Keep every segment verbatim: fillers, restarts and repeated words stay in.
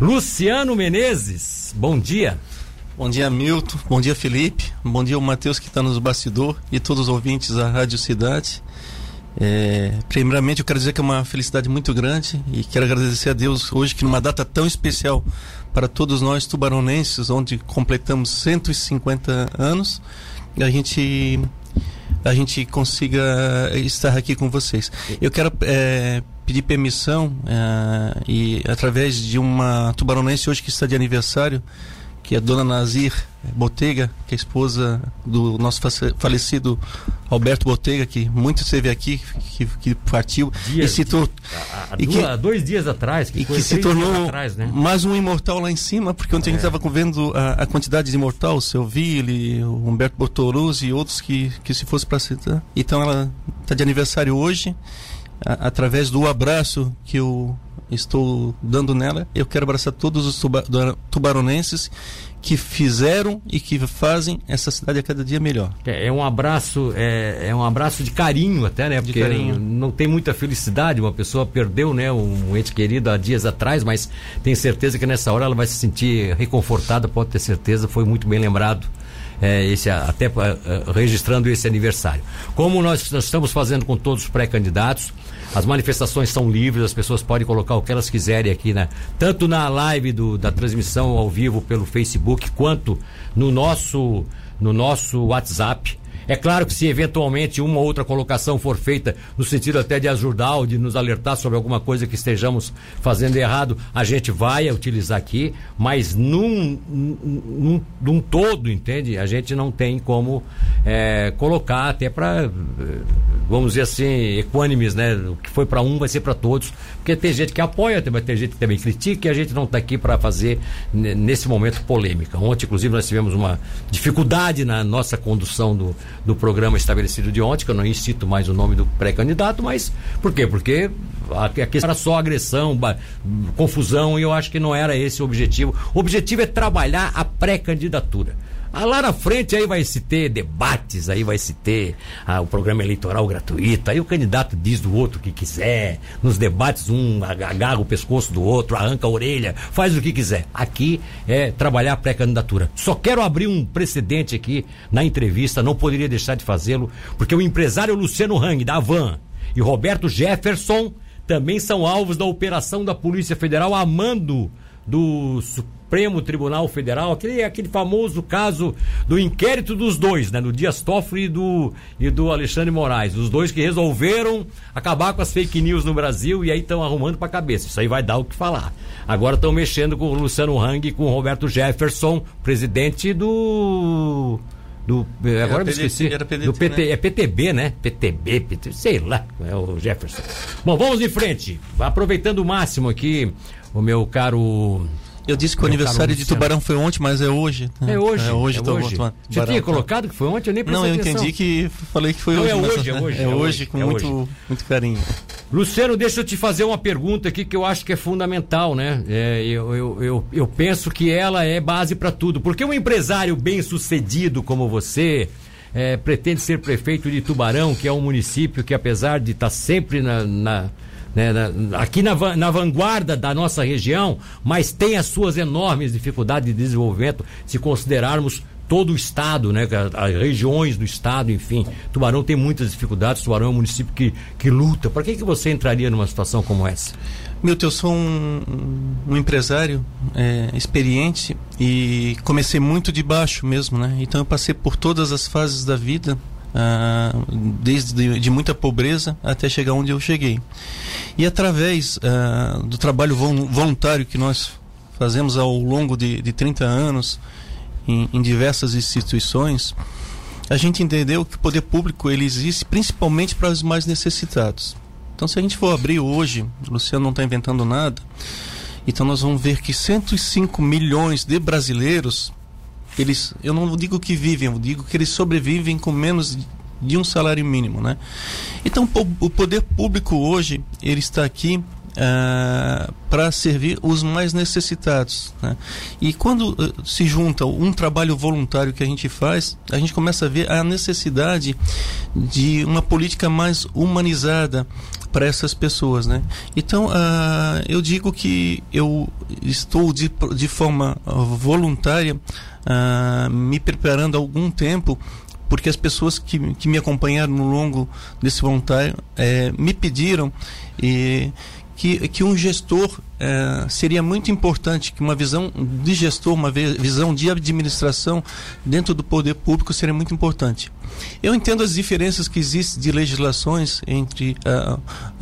Luciano Menezes, bom dia. Bom dia, Milton, bom dia, Felipe, bom dia, o Matheus, que está nos bastidor, e todos os ouvintes da Rádio Cidade. É, primeiramente eu quero dizer que é uma felicidade muito grande e quero agradecer a Deus hoje, que numa data tão especial para todos nós tubaronenses, onde completamos cento e cinquenta anos, a gente, a gente consiga estar aqui com vocês. Eu quero é, pedir permissão é, e através de uma tubaronense hoje que está de aniversário, que é a dona Nazir Botega, que é esposa do nosso falecido Alberto Botega, que muito esteve aqui, que, que partiu dias, e se tornou dois dias atrás, que, e que se tornou atrás, né? Mais um imortal lá em cima, porque ontem é. a gente estava vendo a, a quantidade de imortal, o Silvio, o Humberto Botoluzzi e outros que, que se fosse para citar. Então ela está de aniversário hoje. A, através do abraço que eu estou dando nela, eu quero abraçar todos os tuba, tubaronenses que fizeram e que fazem essa cidade a cada dia melhor. É, é um abraço, é, é um abraço de carinho até, né? Porque não tem muita felicidade, uma pessoa perdeu, né, um ente querido há dias atrás, mas tenho certeza que nessa hora ela vai se sentir reconfortada, pode ter certeza, foi muito bem lembrado. É, esse, até uh, registrando esse aniversário. Como nós, nós estamos fazendo com todos os pré-candidatos, as manifestações são livres, as pessoas podem colocar o que elas quiserem aqui, né? Tanto na live do, da transmissão ao vivo pelo Facebook, quanto no nosso, no nosso WhatsApp. É claro que se eventualmente uma ou outra colocação for feita no sentido até de ajudar ou de nos alertar sobre alguma coisa que estejamos fazendo errado, a gente vai utilizar aqui, mas num, num, num todo, entende? A gente não tem como é, colocar até para, vamos dizer assim, equânimes, né? O que foi para um vai ser para todos, porque tem gente que apoia, vai ter gente que também critica e a gente não está aqui para fazer nesse momento polêmica. Ontem, inclusive, nós tivemos uma dificuldade na nossa condução do do programa estabelecido de ontem, que eu não incito mais o nome do pré-candidato, mas por quê? Porque a questão era só agressão, ba, confusão, e eu acho que não era esse o objetivo. O objetivo é trabalhar a pré-candidatura. Ah, lá na frente aí vai se ter debates, aí vai se ter ah, o programa eleitoral gratuito, aí o candidato diz do outro o que quiser, nos debates um agarra o pescoço do outro, arranca a orelha, faz o que quiser. Aqui é trabalhar a pré-candidatura. Só quero abrir um precedente aqui na entrevista, não poderia deixar de fazê-lo, porque o empresário Luciano Hang, da Havan, e Roberto Jefferson também são alvos da operação da Polícia Federal a mando do Supremo Tribunal Federal, aquele, aquele famoso caso do inquérito dos dois, né? Do Dias Toffoli e do, e do Alexandre Moraes, os dois que resolveram acabar com as fake news no Brasil e aí estão arrumando pra cabeça, isso aí vai dar o que falar. Agora estão mexendo com o Luciano Hang e com o Roberto Jefferson, presidente do... do agora me esqueci, do P T, é P T B, né? P T B, P T B, sei lá, é o Jefferson. Bom, vamos em frente, aproveitando o máximo aqui. O meu caro... Eu disse que o aniversário de Tubarão foi ontem, mas é hoje. É hoje. É hoje. É hoje. Tubarão, você tinha colocado que foi ontem? Eu nem prestei atenção. Não, eu entendi que falei que foi então, hoje. Não, é hoje, mas, é hoje. É, é hoje, hoje com é muito, hoje. muito carinho. Luciano, deixa eu te fazer uma pergunta aqui que eu acho que é fundamental, né? É, eu, eu, eu, eu penso que ela é base para tudo. Porque um empresário bem-sucedido como você... É, pretende ser prefeito de Tubarão, que é um município que, apesar de estar sempre na... na Né, na, aqui na, na vanguarda da nossa região, mas tem as suas enormes dificuldades de desenvolvimento se considerarmos todo o estado, né, as regiões do estado, enfim. Tubarão tem muitas dificuldades, Tubarão é um município que, que luta. Para que, que você entraria numa situação como essa? Milton, eu sou um, um empresário é, experiente e comecei muito de baixo mesmo, né? Então eu passei por todas as fases da vida. Uh, desde de, de muita pobreza até chegar onde eu cheguei, e através uh, do trabalho voluntário que nós fazemos ao longo de, de trinta anos em, em diversas instituições, a gente entendeu que o poder público ele existe principalmente para os mais necessitados. Então, se a gente for abrir hoje, o Luciano não está inventando nada, então nós vamos ver que cento e cinco milhões de brasileiros, eles, eu não digo que vivem, eu digo que eles sobrevivem com menos de um salário mínimo, né? Então o poder público hoje ele está aqui uh, para servir os mais necessitados, né? E quando uh, se junta um trabalho voluntário que a gente faz, a gente começa a ver a necessidade de uma política mais humanizada para essas pessoas, né? Então, uh, eu digo que eu estou de, de forma voluntária uh, me preparando há algum tempo, porque as pessoas que, que me acompanharam no longo desse voluntário é, me pediram e, que, que um gestor é, seria muito importante, que uma visão de gestor, uma visão de administração dentro do poder público seria muito importante. Eu entendo as diferenças que existem de legislações entre a,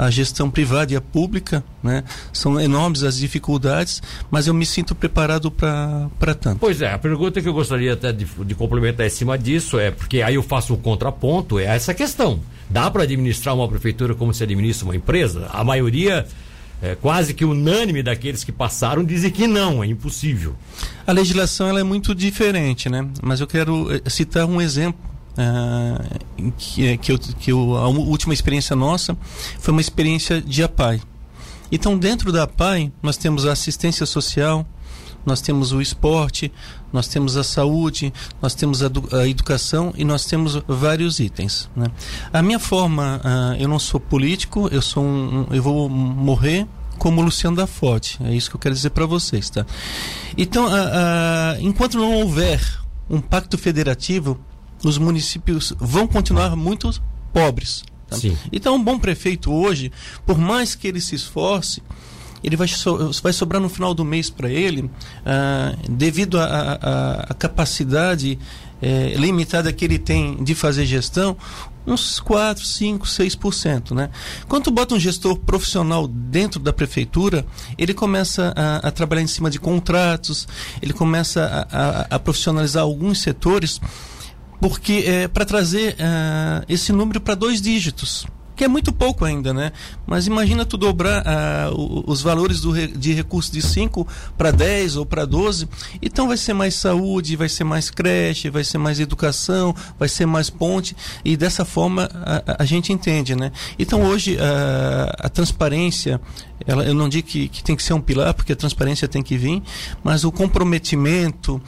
a gestão privada e a pública, né? São enormes as dificuldades, mas eu me sinto preparado para tanto. Pois é, a pergunta que eu gostaria até de, de complementar em cima disso é, porque aí eu faço um contraponto, é essa questão. Dá para administrar uma prefeitura como se administra uma empresa? A maioria... É, quase que unânime daqueles que passaram dizem que não, é impossível. A legislação ela é muito diferente, né? Mas eu quero citar um exemplo uh, que, que, eu, que eu, a última experiência nossa foi uma experiência de APAI. Então, dentro da APAI nós temos a assistência social, nós temos o esporte, nós temos a saúde, nós temos a, a educação e nós temos vários itens, né? A minha forma, uh, eu não sou político, eu sou um, um, eu vou morrer como Luciano da Forte, é isso que eu quero dizer para vocês, tá? Então, uh, uh, enquanto não houver um pacto federativo, os municípios vão continuar muito pobres, tá? Então, um bom prefeito hoje, por mais que ele se esforce, ele vai, so, vai sobrar no final do mês para ele, ah, devido à capacidade eh, limitada que ele tem de fazer gestão, uns quatro, cinco, seis por cento, né? Quando bota um gestor profissional dentro da prefeitura, ele começa a, a trabalhar em cima de contratos, ele começa a, a, a profissionalizar alguns setores, porque eh, para trazer ah, esse número para dois dígitos, que é muito pouco ainda, né? Mas imagina tu dobrar uh, os valores do re, de recursos de cinco para dez ou para doze, então vai ser mais saúde, vai ser mais creche, vai ser mais educação, vai ser mais ponte, e dessa forma a, a gente entende, né? Então hoje uh, a transparência, ela, eu não digo que, que tem que ser um pilar, porque a transparência tem que vir, mas o comprometimento, uh,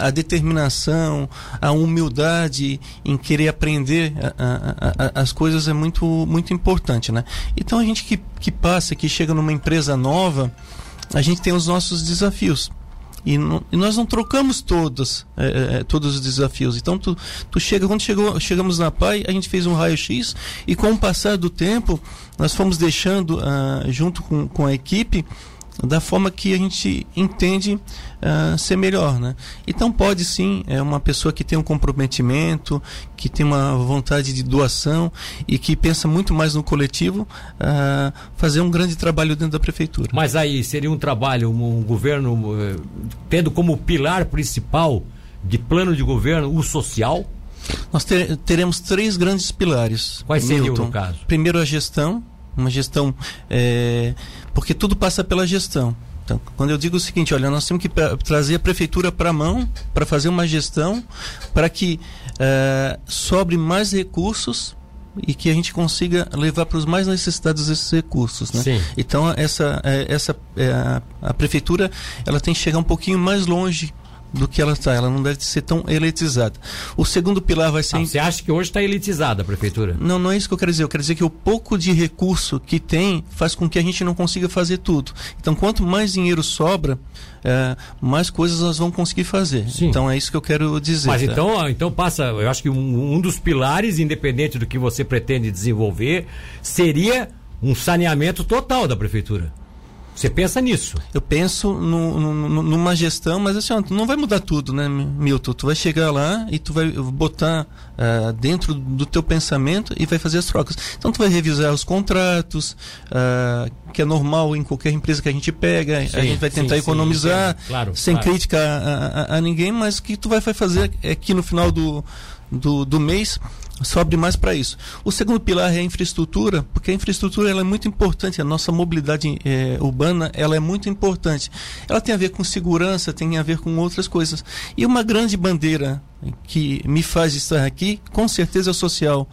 a determinação, a humildade em querer aprender a, a, a, as coisas é muito muito importante, né? Então a gente que, que passa, que chega numa empresa nova, a gente tem os nossos desafios e, não, e nós não trocamos todos, é, é, todos os desafios. Então tu, tu chega, quando chegou, chegamos na APAI, a gente fez um raio-x e com o passar do tempo nós fomos deixando uh, junto com, com a equipe da forma que a gente entende uh, ser melhor, né? Então pode sim, é uma pessoa que tem um comprometimento, que tem uma vontade de doação e que pensa muito mais no coletivo, uh, fazer um grande trabalho dentro da prefeitura. Mas aí seria um trabalho, um governo uh, tendo como pilar principal de plano de governo o social? Nós ter, teremos três grandes pilares. Quais seriam, no caso? Primeiro, a gestão. Uma gestão, é, porque tudo passa pela gestão. Então, quando eu digo o seguinte, olha, nós temos que pra, trazer a prefeitura para a mão, para fazer uma gestão, para que é, sobre mais recursos e que a gente consiga levar para os mais necessitados esses recursos, né? Sim. Então, essa, essa, a, a prefeitura ela tem que chegar um pouquinho mais longe do que ela está, ela não deve ser tão elitizada. O segundo pilar vai ser... Ah, você acha que hoje está elitizada a prefeitura? Não, não é isso que eu quero dizer, eu quero dizer que o pouco de recurso que tem faz com que a gente não consiga fazer tudo. Então, quanto mais dinheiro sobra, é, mais coisas nós vamos conseguir fazer. Sim. Então, é isso que eu quero dizer. Mas tá? então, então passa, eu acho que um, um dos pilares, independente do que você pretende desenvolver, seria um saneamento total da prefeitura. Você pensa nisso? Eu penso no, no, numa gestão, mas assim, tu não vai mudar tudo, né, Milton? Tu vai chegar lá e tu vai botar uh, dentro do teu pensamento e vai fazer as trocas. Então tu vai revisar os contratos, uh, que é normal em qualquer empresa que a gente pega, sim, a gente vai tentar sim, economizar, sim, claro, sem claro. crítica a, a, a ninguém, mas o que tu vai fazer é que no final do, do, do mês sobre mais para isso. O segundo pilar é a infraestrutura, porque a infraestrutura ela é muito importante, a nossa mobilidade é, urbana, ela é muito importante. Ela tem a ver com segurança, tem a ver com outras coisas. E uma grande bandeira que me faz estar aqui, com certeza, é social.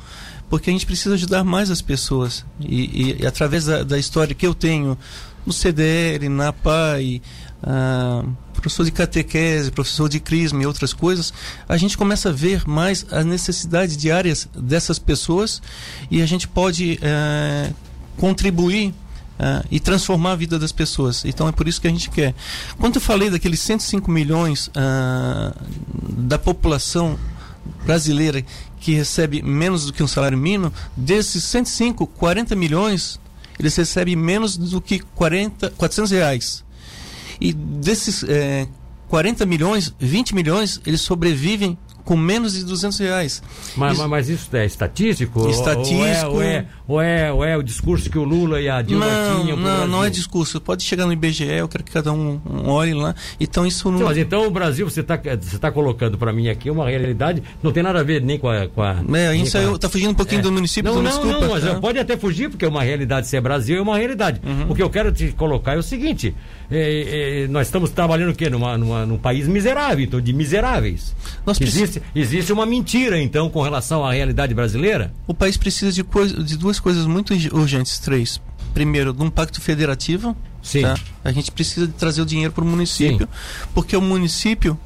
porque a gente precisa ajudar mais as pessoas. E, e, e através da, da história que eu tenho no C D R, na APAI, ah, professor de catequese, professor de crisma e outras coisas, a gente começa a ver mais as necessidades diárias dessas pessoas e a gente pode eh, contribuir Uh, e transformar a vida das pessoas. Então é por isso que a gente quer. Quando eu falei daqueles cento e cinco milhões uh, da população brasileira que recebe menos do que um salário mínimo, desses cento e cinco, quarenta milhões eles recebem menos do que quatrocentos reais. E desses eh, quarenta milhões, vinte milhões eles sobrevivem com menos de duzentos reais. Mas isso, mas isso é estatístico? Estatístico. Ou é, ou, é, ou, é, ou é o discurso que o Lula e a Dilma não, tinham? Não, não é discurso. Pode chegar no I B G E, eu quero que cada um olhe lá. Então isso não... Sim, mas então o Brasil, você está você tá colocando para mim aqui uma realidade, não tem nada a ver nem com a... Com a é, a gente está fugindo um pouquinho é. do município, não, não, não, desculpa. Não, mas tá? Pode até fugir, porque é uma realidade, se é Brasil, é uma realidade. Uhum. O que eu quero te colocar é o seguinte, é, é, nós estamos trabalhando o quê? Numa, numa, num país miserável, então, de miseráveis. Nós precisamos... Existe uma mentira, então, com relação à realidade brasileira? O país precisa de, coisa, de duas coisas muito urgentes, três. Primeiro, de um pacto federativo. Sim. Tá? A gente precisa de trazer o dinheiro para o município, sim, porque é o município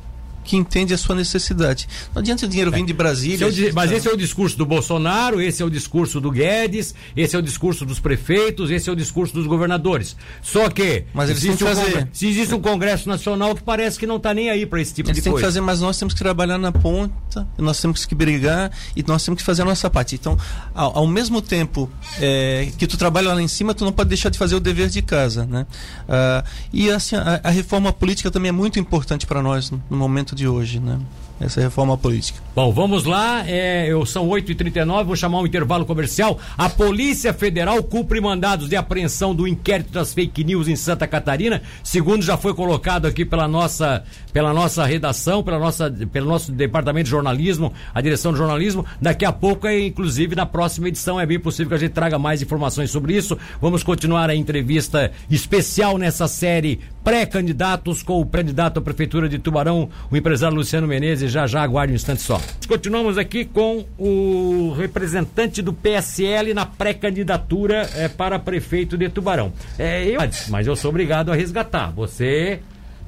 que entende a sua necessidade. Não adianta o dinheiro é. vir de Brasília. Esse é o, mas esse é o discurso do Bolsonaro, esse é o discurso do Guedes, esse é o discurso dos prefeitos, esse é o discurso dos governadores. Só que mas eles existe, um fazer. Se existe um Congresso Nacional que parece que não está nem aí para esse tipo eles de coisa. Eles têm que fazer, mas nós temos que trabalhar na ponta, nós temos que brigar e nós temos que fazer a nossa parte. Então, ao, ao mesmo tempo é, que tu trabalha lá em cima, tu não pode deixar de fazer o dever de casa, né? Ah, e assim, a, a reforma política também é muito importante para nós no momento de hoje, né? Essa reforma política. Bom, vamos lá, é, eu, são oito e trinta e nove, vou chamar um intervalo comercial. A Polícia Federal cumpre mandados de apreensão do inquérito das fake news em Santa Catarina, segundo já foi colocado aqui pela nossa, pela nossa redação, pela nossa, pelo nosso departamento de jornalismo, a direção de jornalismo. Daqui a pouco, é, inclusive na próxima edição, é bem possível que a gente traga mais informações sobre isso. Vamos continuar a entrevista especial nessa série pré-candidatos com o candidato à Prefeitura de Tubarão, o empresário Luciano Menezes. Já já, aguarde um instante só. Continuamos aqui com o representante do P S L na pré-candidatura é, para prefeito de Tubarão. É, eu, mas eu sou obrigado a resgatar. Você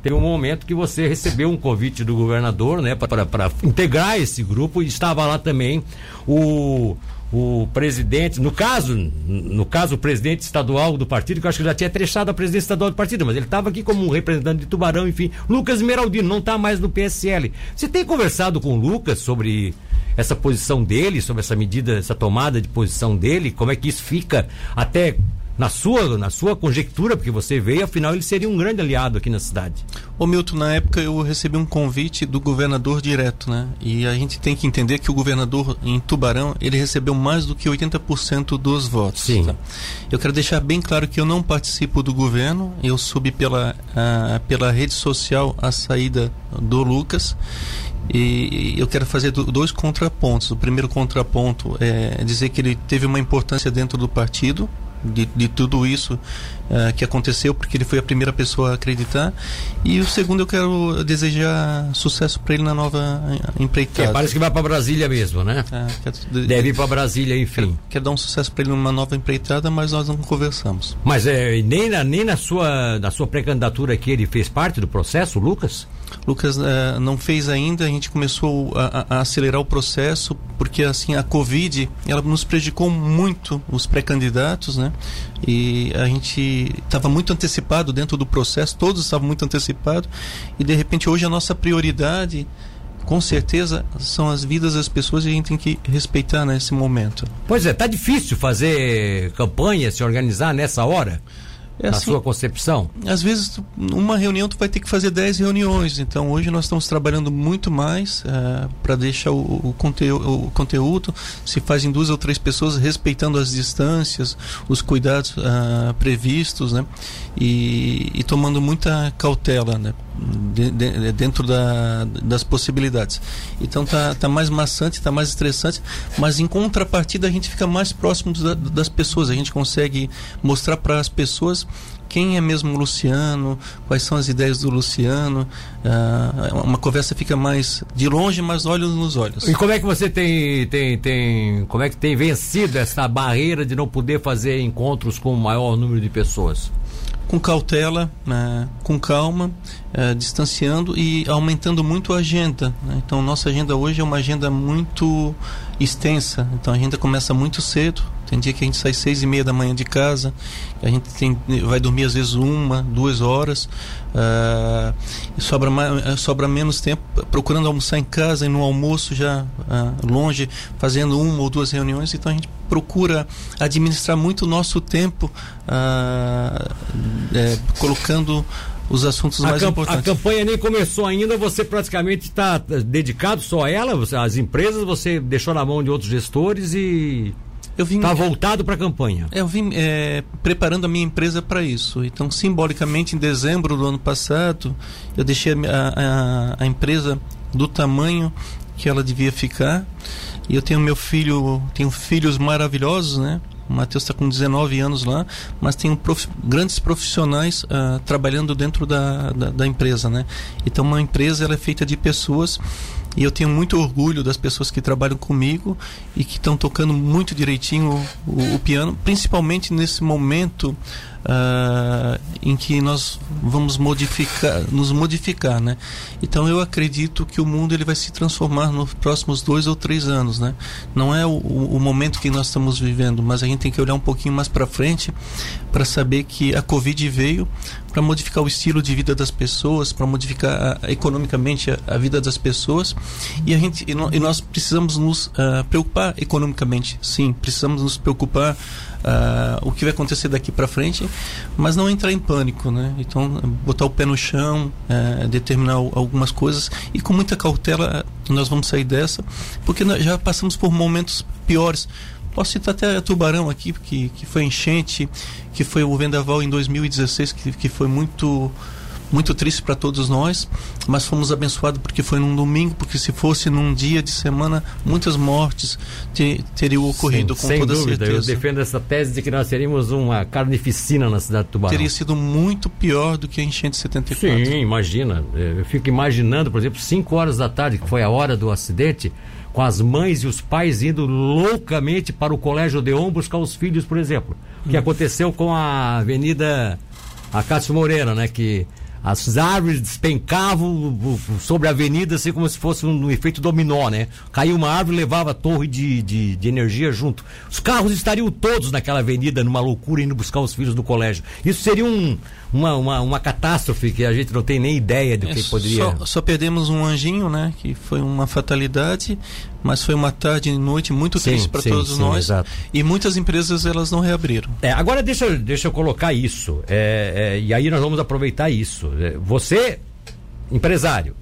teve um momento que você recebeu um convite do governador, né, para integrar esse grupo, e estava lá também o... o presidente, no caso no caso o presidente estadual do partido, que eu acho que já tinha trechado a presidência estadual do partido, mas ele estava aqui como um representante de Tubarão, enfim, Lucas Emeraldino, não está mais no P S L. Você tem conversado com o Lucas sobre essa posição dele, sobre essa medida, essa tomada de posição dele? Como é que isso fica até na sua, na sua conjectura, porque você veio, afinal ele seria um grande aliado aqui na cidade? Ô Milton, na época eu recebi um convite do governador direto, né? E a gente tem que entender que o governador em Tubarão, ele recebeu mais do que oitenta por cento dos votos. Sim. Tá? Eu quero deixar bem claro que eu não participo do governo, eu subi pela, a, pela rede social a saída do Lucas. E eu quero fazer dois contrapontos. O primeiro contraponto é dizer que ele teve uma importância dentro do partido, de, de tudo isso uh, que aconteceu, porque ele foi a primeira pessoa a acreditar. E o segundo, eu quero desejar sucesso para ele na nova empreitada. É, parece que vai para Brasília mesmo, né? É, quero, deve ir para Brasília, enfim. Quero, quero dar um sucesso para ele numa nova empreitada, mas nós não conversamos. Mas é, nem, na, nem na sua, na sua pré-candidatura aqui ele fez parte do processo, Lucas? Lucas uh, não fez ainda. A gente começou a, a, a acelerar o processo, porque assim, a Covid, ela nos prejudicou muito os pré-candidatos, né? E a gente estava muito antecipado dentro do processo, todos estavam muito antecipados, e de repente hoje a nossa prioridade, com certeza, são as vidas das pessoas, e a gente tem que respeitar nesse momento. Pois é, tá difícil fazer campanha, se organizar nessa hora? É assim, na sua concepção? Às vezes, tu, uma reunião, tu vai ter que fazer dez reuniões. Então, hoje nós estamos trabalhando muito mais uh, para deixar o, o, conteúdo, o conteúdo. Se fazem duas ou três pessoas, respeitando as distâncias, os cuidados uh, previstos, né? E, e tomando muita cautela, né? de, de, dentro da, das possibilidades. Então tá, tá mais maçante, tá mais estressante, mas em contrapartida a gente fica mais próximo da, das pessoas, a gente consegue mostrar para as pessoas quem é mesmo o Luciano, quais são as ideias do Luciano. Uh, uma conversa fica mais de longe, mas olhos nos olhos. E como é que você tem, tem, tem, como é que tem vencido essa barreira de não poder fazer encontros com o maior número de pessoas? Com cautela, né? Com calma, eh, distanciando e aumentando muito a agenda, né? Então nossa agenda hoje é uma agenda muito extensa, então a agenda começa muito cedo, tem dia que a gente sai seis e meia da manhã de casa, a gente tem, vai dormir às vezes uma, duas horas, uh, e sobra, mais, sobra menos tempo procurando almoçar em casa e no almoço já uh, longe, fazendo uma ou duas reuniões, então a gente procura administrar muito o nosso tempo, uh, é, colocando os assuntos mais camp- importantes. A campanha nem começou ainda, você praticamente está dedicado só a ela, você, as empresas você deixou na mão de outros gestores e está voltado para a campanha. Eu vim é, preparando a minha empresa para isso. Então, simbolicamente, em dezembro do ano passado, eu deixei a, a, a empresa do tamanho que ela devia ficar. E eu tenho meu filho, tenho filhos maravilhosos, né? O Matheus está com dezenove anos lá, mas tem prof, grandes profissionais uh, trabalhando dentro da, da, da empresa, né? Então, uma empresa ela é feita de pessoas e eu tenho muito orgulho das pessoas que trabalham comigo e que estão tocando muito direitinho o, o, o piano, principalmente nesse momento uh, em que nós vamos modificar, nos modificar, né? Então, eu acredito que o mundo ele vai se transformar nos próximos dois ou três anos, né? Não é o, o momento que nós estamos vivendo, mas a gente tem que olhar um pouquinho mais para frente para saber que a Covid veio para modificar o estilo de vida das pessoas, para modificar a, economicamente a, a vida das pessoas e, a gente, e, no, e nós precisamos nos uh, preocupar economicamente, sim, precisamos nos preocupar uh, o que vai acontecer daqui para frente, mas não entrar em pânico, né? Então botar o pé no chão, uh, determinar algumas coisas e com muita cautela nós vamos sair dessa, porque nós já passamos por momentos piores. Posso citar até Tubarão aqui, que, que foi enchente, que foi o vendaval em dois mil e dezesseis, que, que foi muito, muito triste para todos nós, mas fomos abençoados porque foi num domingo, porque se fosse num dia de semana, muitas mortes te, teriam ocorrido. Sim, com sem toda dúvida, certeza. Eu defendo essa tese de que nós teríamos uma carnificina na cidade de Tubarão. Teria sido muito pior do que a enchente de setenta e quatro. Sim, imagina. Eu fico imaginando, por exemplo, cinco horas da tarde, que foi a hora do acidente, com as mães e os pais indo loucamente para o Colégio Odeon buscar os filhos, por exemplo. O que aconteceu com a Avenida Acácio Moreira, né? Que as árvores despencavam sobre a avenida, assim como se fosse um efeito dominó, né? Caiu uma árvore e levava a torre de, de, de energia junto. Os carros estariam todos naquela avenida, numa loucura, indo buscar os filhos do colégio. Isso seria um, uma, uma, uma catástrofe que a gente não tem nem ideia do que é, poderia... Só, só perdemos um anjinho, né? Que foi uma fatalidade... Mas foi uma tarde e noite muito triste para todos sim, nós. Exato. E muitas empresas elas não reabriram. É, agora deixa, deixa eu colocar isso. É, é, e aí nós vamos aproveitar isso. É, você, empresário,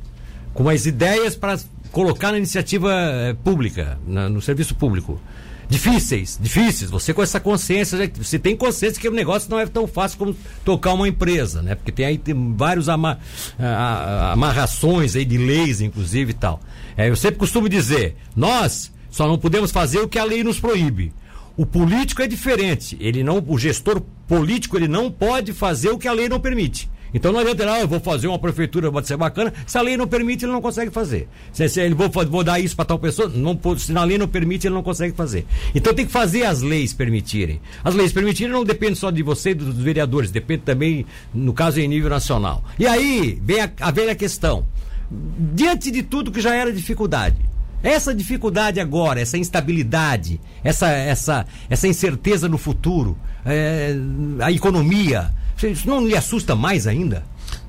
com as ideias para colocar na iniciativa é, pública, na, no serviço público. Difíceis, difíceis. Você com essa consciência, você tem consciência que o negócio não é tão fácil como tocar uma empresa, né? Porque tem aí tem vários ama, a, a, amarrações aí de leis, inclusive e tal. É, eu sempre costumo dizer, nós só não podemos fazer o que a lei nos proíbe. O político é diferente, ele não, o gestor político ele não pode fazer o que a lei não permite. Então não adianta, ah, eu vou fazer uma prefeitura, pode ser bacana, se a lei não permite, ele não consegue fazer. Se, se ele vou, vou dar isso para tal pessoa, não, se a lei não permite, ele não consegue fazer. Então tem que fazer as leis permitirem. As leis permitirem não depende só de você e dos vereadores, depende também, no caso, em nível nacional. E aí vem a, a velha questão. Diante de tudo que já era dificuldade, essa dificuldade agora, essa instabilidade, essa, essa, essa incerteza no futuro, é, a economia... Isso não lhe assusta mais ainda?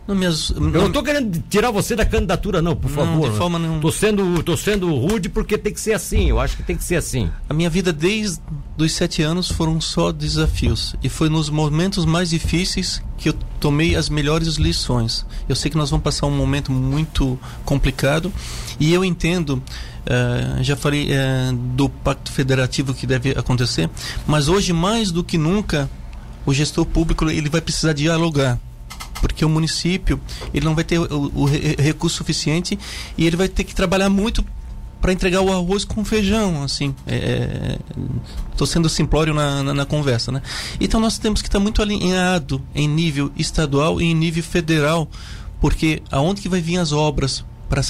Não me assusta, não. Eu não estou querendo tirar você da candidatura, não, por favor. Não, de forma nenhuma. Estou sendo, tô sendo rude porque tem que ser assim, eu acho que tem que ser assim. A minha vida desde os sete anos foram só desafios. E foi nos momentos mais difíceis que eu tomei as melhores lições. Eu sei que nós vamos passar um momento muito complicado e eu entendo... Uh, já falei uh, do pacto federativo que deve acontecer, mas hoje mais do que nunca... O gestor público ele vai precisar dialogar. porque o município ele não vai ter o, o recurso suficiente e ele vai ter que trabalhar muito para entregar o arroz com feijão, assim. Estou é, sendo simplório na, na, na conversa, né? Então nós temos que estar muito alinhado em nível estadual e em nível federal, porque aonde que vai vir as obras para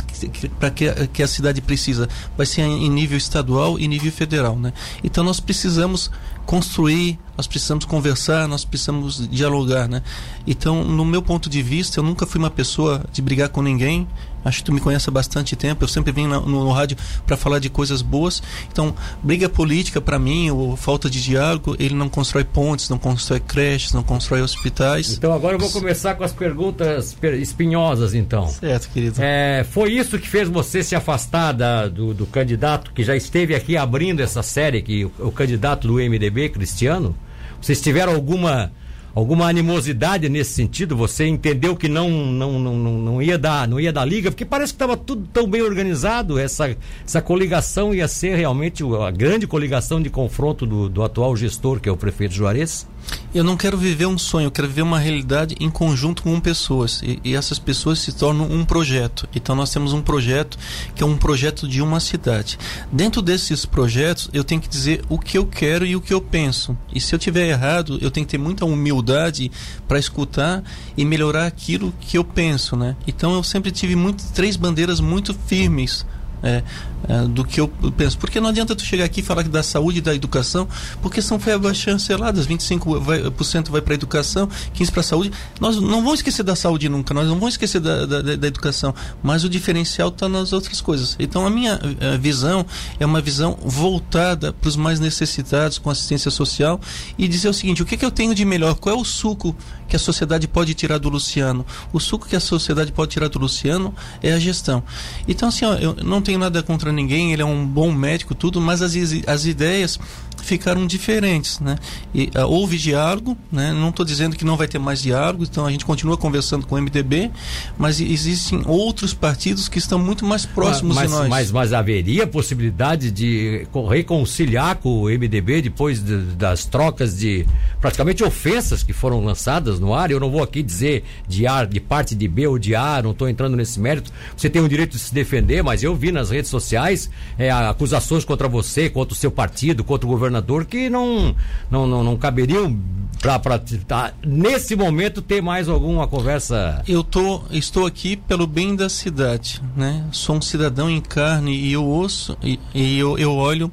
que, que a cidade precisa? Vai ser em nível estadual e nível federal, né? Então nós precisamos construir, nós precisamos conversar, nós precisamos dialogar, né? Então, no meu ponto de vista, eu nunca fui uma pessoa de brigar com ninguém. Acho que tu me conhece há bastante tempo. Eu sempre vim no, no rádio para falar de coisas boas. Então, briga política, para mim, ou falta de diálogo, ele não constrói pontes, não constrói creches, não constrói hospitais. Então, agora eu vou começar com as perguntas espinhosas, então. Certo, querido. É, foi isso que fez você se afastar da, do, do candidato que já esteve aqui abrindo essa série, que o, o candidato do M D B, Cristiano? Vocês tiveram alguma... alguma animosidade nesse sentido? Você entendeu que não, não, não, não, ia, dar, não ia dar liga? Porque parece que estava tudo tão bem organizado, essa, essa coligação ia ser realmente a grande coligação de confronto do, do atual gestor, que é o prefeito Juarez? Eu não quero viver um sonho, eu quero viver uma realidade em conjunto com pessoas, e, e essas pessoas se tornam um projeto. Então nós temos um projeto que é um projeto de uma cidade. Dentro desses projetos eu tenho que dizer o que eu quero e o que eu penso, e se eu tiver errado eu tenho que ter muita humildade para escutar e melhorar aquilo que eu penso, né? Então eu sempre tive muito, três bandeiras muito firmes é, é, do que eu penso, porque não adianta tu chegar aqui e falar da saúde e da educação, porque são verbas chanceladas, vinte e cinco por cento vai para a educação, quinze por cento para a saúde. Nós não vamos esquecer da saúde nunca, nós não vamos esquecer da, da, da educação, mas o diferencial está nas outras coisas. Então a minha a visão é uma visão voltada para os mais necessitados, com assistência social, e dizer o seguinte: o que, que eu tenho de melhor, qual é o suco que a sociedade pode tirar do Luciano? O suco que a sociedade pode tirar do Luciano é a gestão. Então assim, ó, eu não tenho nada contra ninguém, ele é um bom médico, tudo, mas as, as ideias ficaram diferentes, né? E, uh, houve diálogo, né? Não estou dizendo que não vai ter mais diálogo, então a gente continua conversando com o M D B, mas existem outros partidos que estão muito mais próximos ah, mas, de nós. Mas, mas haveria possibilidade de reconciliar com o M D B depois de, das trocas de praticamente ofensas que foram lançadas no ar? Eu não vou aqui dizer de A, de parte de B ou de A, não estou entrando nesse mérito. Você tem o direito de se defender, mas eu vi nas redes sociais é, acusações contra você, contra o seu partido, contra o governo governador, que não, não, não, não caberiam para tá, nesse momento ter mais alguma conversa. Eu tô, estou aqui pelo bem da cidade, né? Sou um cidadão em carne e eu ouço e, e eu, eu olho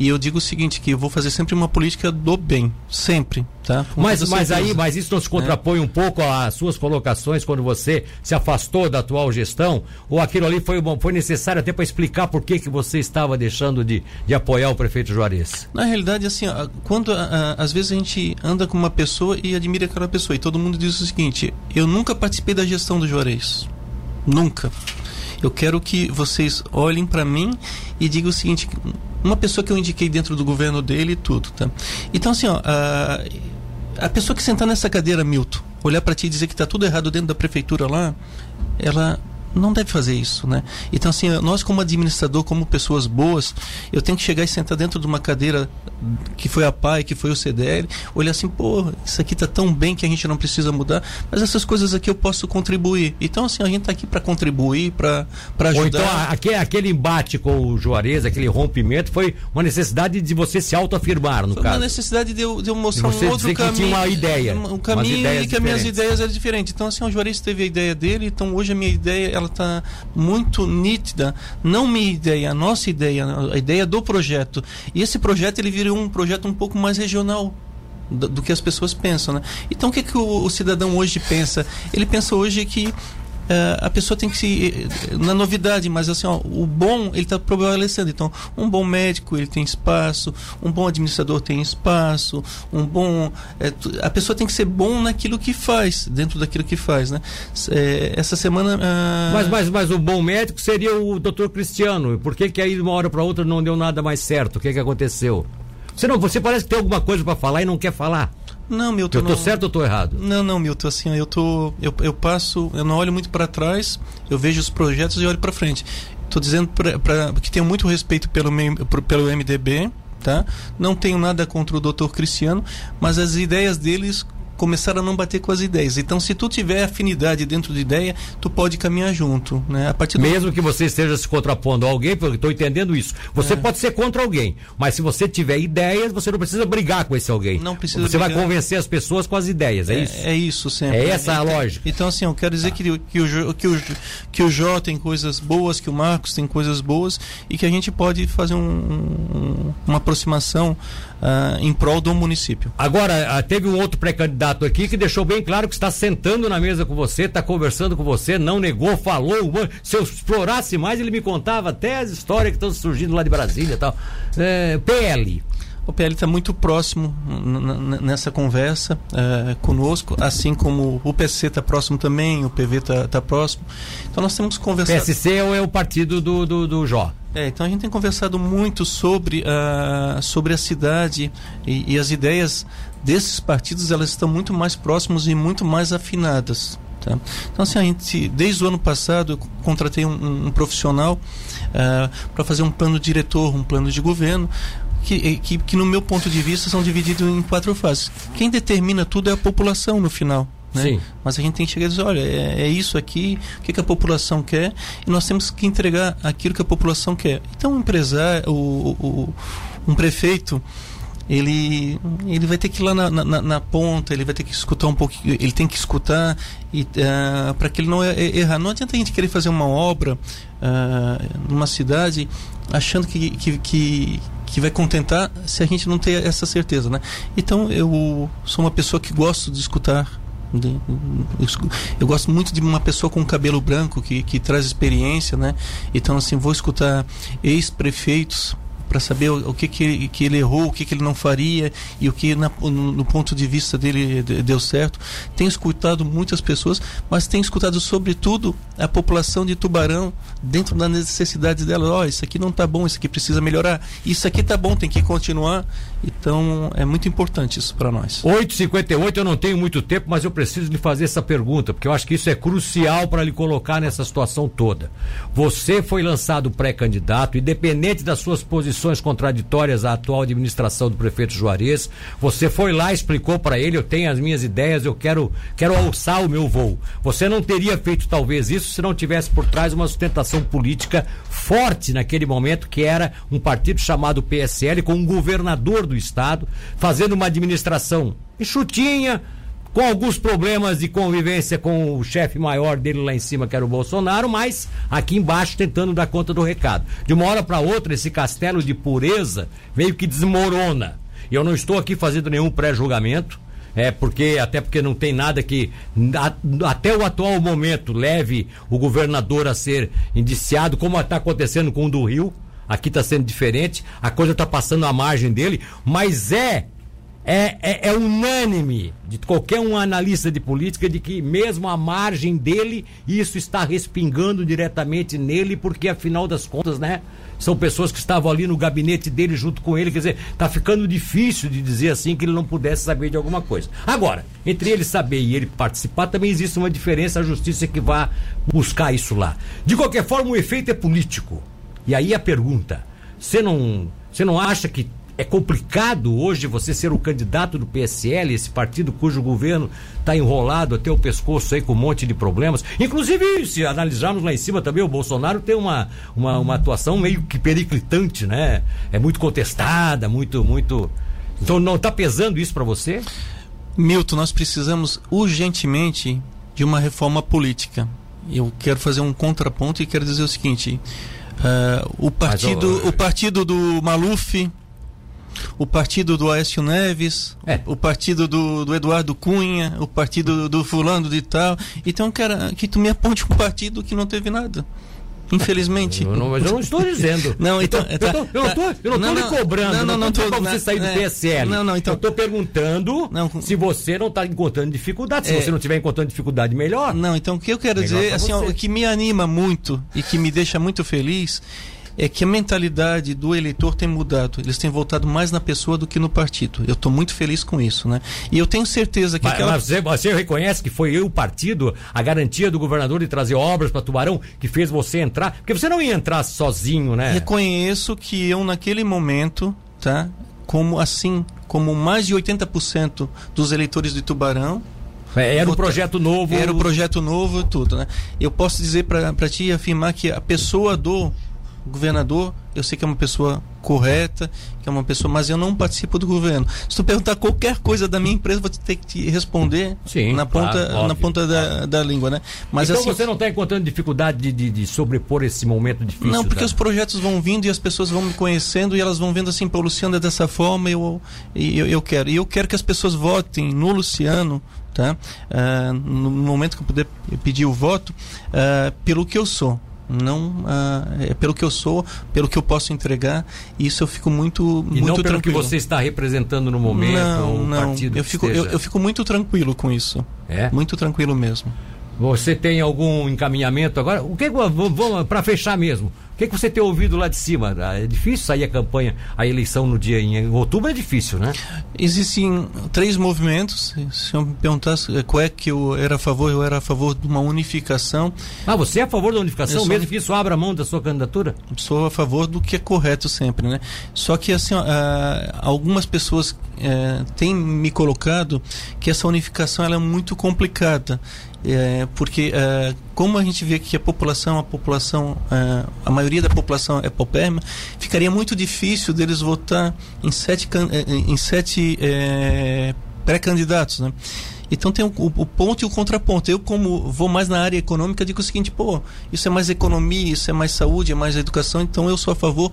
e eu digo o seguinte, que eu vou fazer sempre uma política do bem, sempre, tá? Mas, mas aí, mas isso não se contrapõe, né, um pouco às suas colocações quando você se afastou da atual gestão? Ou aquilo ali foi, foi necessário até para explicar por que, que você estava deixando de, de apoiar o prefeito Juarez? Na realidade, assim, ó, quando a, a, às vezes a gente anda com uma pessoa e admira aquela pessoa, e todo mundo diz o seguinte: eu nunca participei da gestão do Juarez, nunca. Eu quero que vocês olhem para mim e digam o seguinte: uma pessoa que eu indiquei dentro do governo dele e tudo, tá? Então assim, ó, a, a pessoa que sentar nessa cadeira, Milton, olhar para ti e dizer que tá tudo errado dentro da prefeitura lá, ela não deve fazer isso, né? Então assim, nós como administrador, como pessoas boas, eu tenho que chegar e sentar dentro de uma cadeira que foi a APAI, que foi o C D R, olhar assim, pô, isso aqui tá tão bem que a gente não precisa mudar, mas essas coisas aqui eu posso contribuir. Então assim, a gente tá aqui para contribuir, para para ajudar. Ou então aquele, aquele embate com o Juarez, aquele rompimento, foi uma necessidade de você se autoafirmar, no foi caso. Foi uma necessidade de eu, de eu mostrar de um outro caminho, tinha uma ideia, um caminho e que as minhas ideias eram diferentes. Então assim, o Juarez teve a ideia dele, então hoje a minha ideia ela está muito nítida, não minha ideia, a nossa ideia, a ideia do projeto. E esse projeto ele virou um projeto um pouco mais regional do, do que as pessoas pensam, né? Então o que, que o, o cidadão hoje pensa? Ele pensa hoje que Uh, a pessoa tem que se... na novidade, mas assim, ó, o bom, ele está prevalecendo. Então, um bom médico, ele tem espaço, um bom administrador tem espaço, um bom... É, a pessoa tem que ser bom naquilo que faz, dentro daquilo que faz, né? É, essa semana... Uh... Mas, mas, mas o bom médico seria o doutor Cristiano. Por que que aí, de uma hora para outra, não deu nada mais certo? O que que aconteceu? Você, não, você parece que tem alguma coisa para falar e não quer falar. Não, Milton, eu tô não... certo ou tô errado? Não, não, Milton, assim, eu tô, eu, eu passo, eu não olho muito para trás, eu vejo os projetos e olho para frente. Tô dizendo pra, pra, que tenho muito respeito pelo, meu, pelo M D B, tá? Não tenho nada contra o doutor Cristiano, mas as ideias deles começaram a não bater com as ideias. Então, se tu tiver afinidade dentro de ideia, tu pode caminhar junto, né? A partir do... Mesmo que você esteja se contrapondo a alguém, porque eu estou entendendo isso, você é. pode ser contra alguém, mas se você tiver ideias, você não precisa brigar com esse alguém. Não precisa Você brigar. Vai convencer as pessoas com as ideias, é, é isso? É isso sempre. É essa é, a então, lógica. Então, assim, eu quero dizer ah. que, que, o, que, o, que o Jó tem coisas boas, que o Marcos tem coisas boas, e que a gente pode fazer um, um, uma aproximação uh, em prol do município. Agora, teve um outro pré-candidato aqui que deixou bem claro que está sentando na mesa com você, está conversando com você, não negou, falou. Se eu explorasse mais, ele me contava até as histórias que estão surgindo lá de Brasília e tal. É, P L. O P L está muito próximo nessa conversa é, conosco, assim como o P C está próximo também, o P V está tá próximo. Então nós temos conversado... P S C é o partido do, do, do Jó. É, então a gente tem conversado muito sobre, uh, sobre a cidade e, e as ideias desses partidos, elas estão muito mais próximas e muito mais afinadas. Tá? Então, assim, a gente, desde o ano passado, eu contratei um, um profissional uh, para fazer um plano diretor, um plano de governo, Que, que, que no meu ponto de vista são divididos em quatro fases. Quem determina tudo é a população no final, né? Sim. Mas a gente tem que chegar e dizer, olha, é, é isso aqui, o que, que a população quer, e nós temos que entregar aquilo que a população quer. Então um empresário, o, o, um prefeito, ele, ele vai ter que ir lá na, na, na ponta, ele vai ter que escutar um pouquinho, ele tem que escutar uh, para que ele não errar. Não adianta a gente querer fazer uma obra uh, numa cidade achando que, que, que, que vai contentar se a gente não tem essa certeza, né? Então eu sou uma pessoa que gosto de escutar. Eu gosto muito de uma pessoa com cabelo branco que, que traz experiência, né? Então assim, vou escutar ex-prefeitos para saber o que, que, ele, que ele errou, o que, que ele não faria e o que na, no, no ponto de vista dele deu certo. Tenho escutado muitas pessoas, mas tenho escutado sobretudo a população de Tubarão dentro das necessidades dela. Ó, oh, isso aqui não está bom, isso aqui precisa melhorar, isso aqui está bom, tem que continuar. Então é muito importante isso para nós. oito e cinquenta e oito, eu não tenho muito tempo, mas eu preciso lhe fazer essa pergunta, porque eu acho que isso é crucial para lhe colocar nessa situação toda. Você foi lançado pré-candidato, independente das suas posições contraditórias à atual administração do prefeito Juarez, você foi lá, explicou para ele, eu tenho as minhas ideias, eu quero, quero alçar o meu voo. Você não teria feito talvez isso se não tivesse por trás uma sustentação política forte naquele momento, que era um partido chamado P S L, com um governador do estado, fazendo uma administração enxutinha, com alguns problemas de convivência com o chefe maior dele lá em cima, que era o Bolsonaro, mas aqui embaixo tentando dar conta do recado. De uma hora para outra, esse castelo de pureza meio que desmorona. E eu não estou aqui fazendo nenhum pré-julgamento, é porque, até porque não tem nada que, a, até o atual momento, leve o governador a ser indiciado, como está acontecendo com o do Rio. Aqui está sendo diferente, a coisa está passando à margem dele, mas é... É, é, é unânime de qualquer um analista de política de que mesmo à margem dele isso está respingando diretamente nele, porque afinal das contas, né, são pessoas que estavam ali no gabinete dele junto com ele, quer dizer, está ficando difícil de dizer assim que ele não pudesse saber de alguma coisa. Agora, entre ele saber e ele participar também existe uma diferença, a justiça que vai buscar isso lá. De qualquer forma, o efeito é político. E aí a pergunta, você não, você não acha que é complicado hoje você ser o candidato do P S L, esse partido cujo governo está enrolado até o pescoço aí com um monte de problemas? Inclusive, se analisarmos lá em cima também, o Bolsonaro tem uma, uma, uma atuação meio que periclitante, né? É muito contestada, muito, muito... Então não está pesando isso para você? Milton, nós precisamos urgentemente de uma reforma política. Eu quero fazer um contraponto e quero dizer o seguinte, uh, o, partido, Mas, oh, oh, oh. o partido do Maluf... O partido do Aécio Neves, é. o, o partido do, do Eduardo Cunha, o partido do, do fulano de tal. Então, cara, que tu me aponte um partido que não teve nada. Infelizmente. Eu não, mas eu não estou dizendo. Não, então, eu tá, tô, eu tá, não estou não, lhe cobrando. Não, não, não estou para você sair do P S L. Não, não, então, eu estou perguntando não, se você não está encontrando dificuldade. Se é, você não estiver encontrando dificuldade, melhor. Não, então o que eu quero dizer, assim, ó, o que me anima muito e que me deixa muito feliz é que a mentalidade do eleitor tem mudado. Eles têm voltado mais na pessoa do que no partido. Eu estou muito feliz com isso, né? E eu tenho certeza que... Mas, aquela... mas você, você reconhece que foi eu, o partido, a garantia do governador de trazer obras para Tubarão, que fez você entrar? Porque você não ia entrar sozinho, né? Reconheço que eu, naquele momento, tá? como assim, como mais de oitenta por cento dos eleitores de Tubarão. Era um projeto novo. Era um projeto novo e tudo, né? Eu posso dizer para ti e afirmar que a pessoa do governador, eu sei que é uma pessoa correta, que é uma pessoa, mas eu não participo do governo. Se tu perguntar qualquer coisa da minha empresa, eu vou ter que te responder. Sim, na ponta, claro, óbvio, na ponta da, da língua, né? Mas, então assim, você não está encontrando dificuldade de, de, de sobrepor esse momento difícil? Não, porque tá? Os projetos vão vindo e as pessoas vão me conhecendo e elas vão vendo assim, pô, Luciano é dessa forma, eu, eu, eu quero. E eu quero que as pessoas votem no Luciano, tá? Uh, no momento que eu puder pedir o voto, uh, pelo que eu sou. Não, ah, é pelo que eu sou, pelo que eu posso entregar, e isso eu fico muito, e muito não pelo tranquilo. Que você está representando no momento, não, um não. partido eu fico, eu, eu fico muito tranquilo com isso, é? Muito tranquilo mesmo. Você tem algum encaminhamento agora? O que, vamos para fechar mesmo, o que, que você tem ouvido lá de cima? É difícil sair a campanha, a eleição no dia em outubro é difícil, né? Existem três movimentos. Se eu me perguntasse qual é que eu era a favor, eu era a favor de uma unificação. Ah, você é a favor da unificação? Sou... Mesmo que isso abra a mão da sua candidatura? Sou a favor do que é correto sempre, né? Só que assim, ó, algumas pessoas é, têm me colocado que essa unificação ela é muito complicada. É, porque é, como a gente vê que a população, a população, é, a maioria da população é paupérrima, ficaria muito difícil deles votar em sete, em sete é, pré-candidatos, né? Então tem o, o ponto e o contraponto. Eu, como vou mais na área econômica, digo o seguinte, pô, isso é mais economia, isso é mais saúde, é mais educação, então eu sou a favor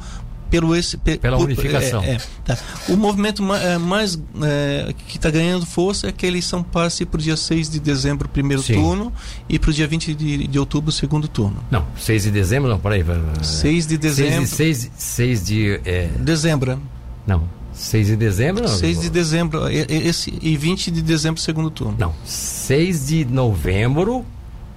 pelo esse, pe, pela por, unificação. É, é, tá. O movimento ma, é, mais é, que está ganhando força é que a eleição passe para o dia seis de dezembro, primeiro Sim. turno, e para o dia vinte de outubro, segundo turno. Não, seis de dezembro, não, peraí. seis de dezembro. seis de. seis, seis de é... Dezembro. Não. seis de dezembro, não? seis de dezembro, esse, e vinte de dezembro, segundo turno. Não. seis de novembro.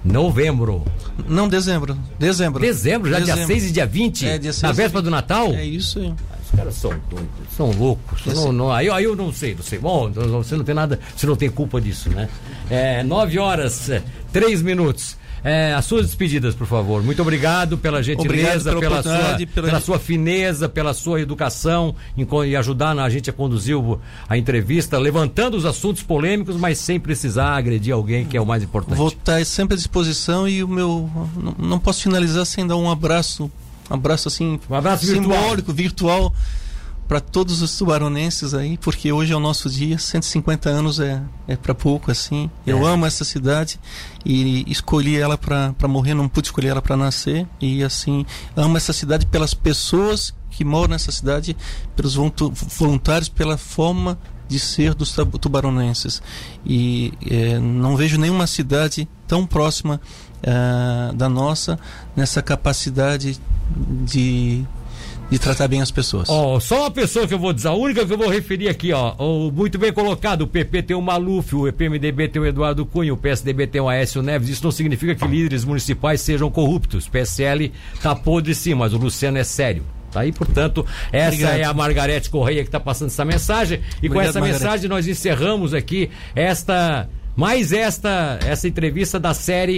Novembro. Não, dezembro. Dezembro. Dezembro, já dezembro. Dia seis e dia vinte? É, dia seis. Na véspera do Natal? É isso aí. Os caras são doidos, são loucos. É não, não, aí, aí eu não sei, não sei. Bom, você não tem nada, você não tem culpa disso, né? É, nove horas, três minutos. É, as suas despedidas, por favor. Muito obrigado pela gentileza, obrigado pela, pela, sua, pela... pela sua fineza, pela sua educação em, e ajudar a gente a conduzir o, a entrevista, levantando os assuntos polêmicos, mas sem precisar agredir alguém, que é o mais importante. Vou estar sempre à disposição e o meu não, não posso finalizar sem dar um abraço, um abraço assim, um abraço simbólico, virtual, virtual para todos os tubaronenses aí, porque hoje é o nosso dia, cento e cinquenta anos é, é para pouco, assim. Eu é. amo essa cidade e escolhi ela para morrer, não pude escolher ela para nascer, e assim, amo essa cidade pelas pessoas que moram nessa cidade, pelos voluntários, pela forma de ser dos tubaronenses. E é, não vejo nenhuma cidade tão próxima é, da nossa, nessa capacidade de... de tratar bem as pessoas. Oh, só uma pessoa que eu vou dizer, a única que eu vou referir aqui, ó, oh, muito bem colocado, o P P tem o Maluf, o P M D B tem o Eduardo Cunha, o P S D B tem o Aécio Neves. Isso não significa que líderes municipais sejam corruptos. O P S L tá podre sim, mas o Luciano é sério. Tá aí, portanto, essa Obrigado. É a Margarete Correia que tá passando essa mensagem. E Obrigado, com essa Margarete. Mensagem nós encerramos aqui esta, mais esta, essa entrevista da série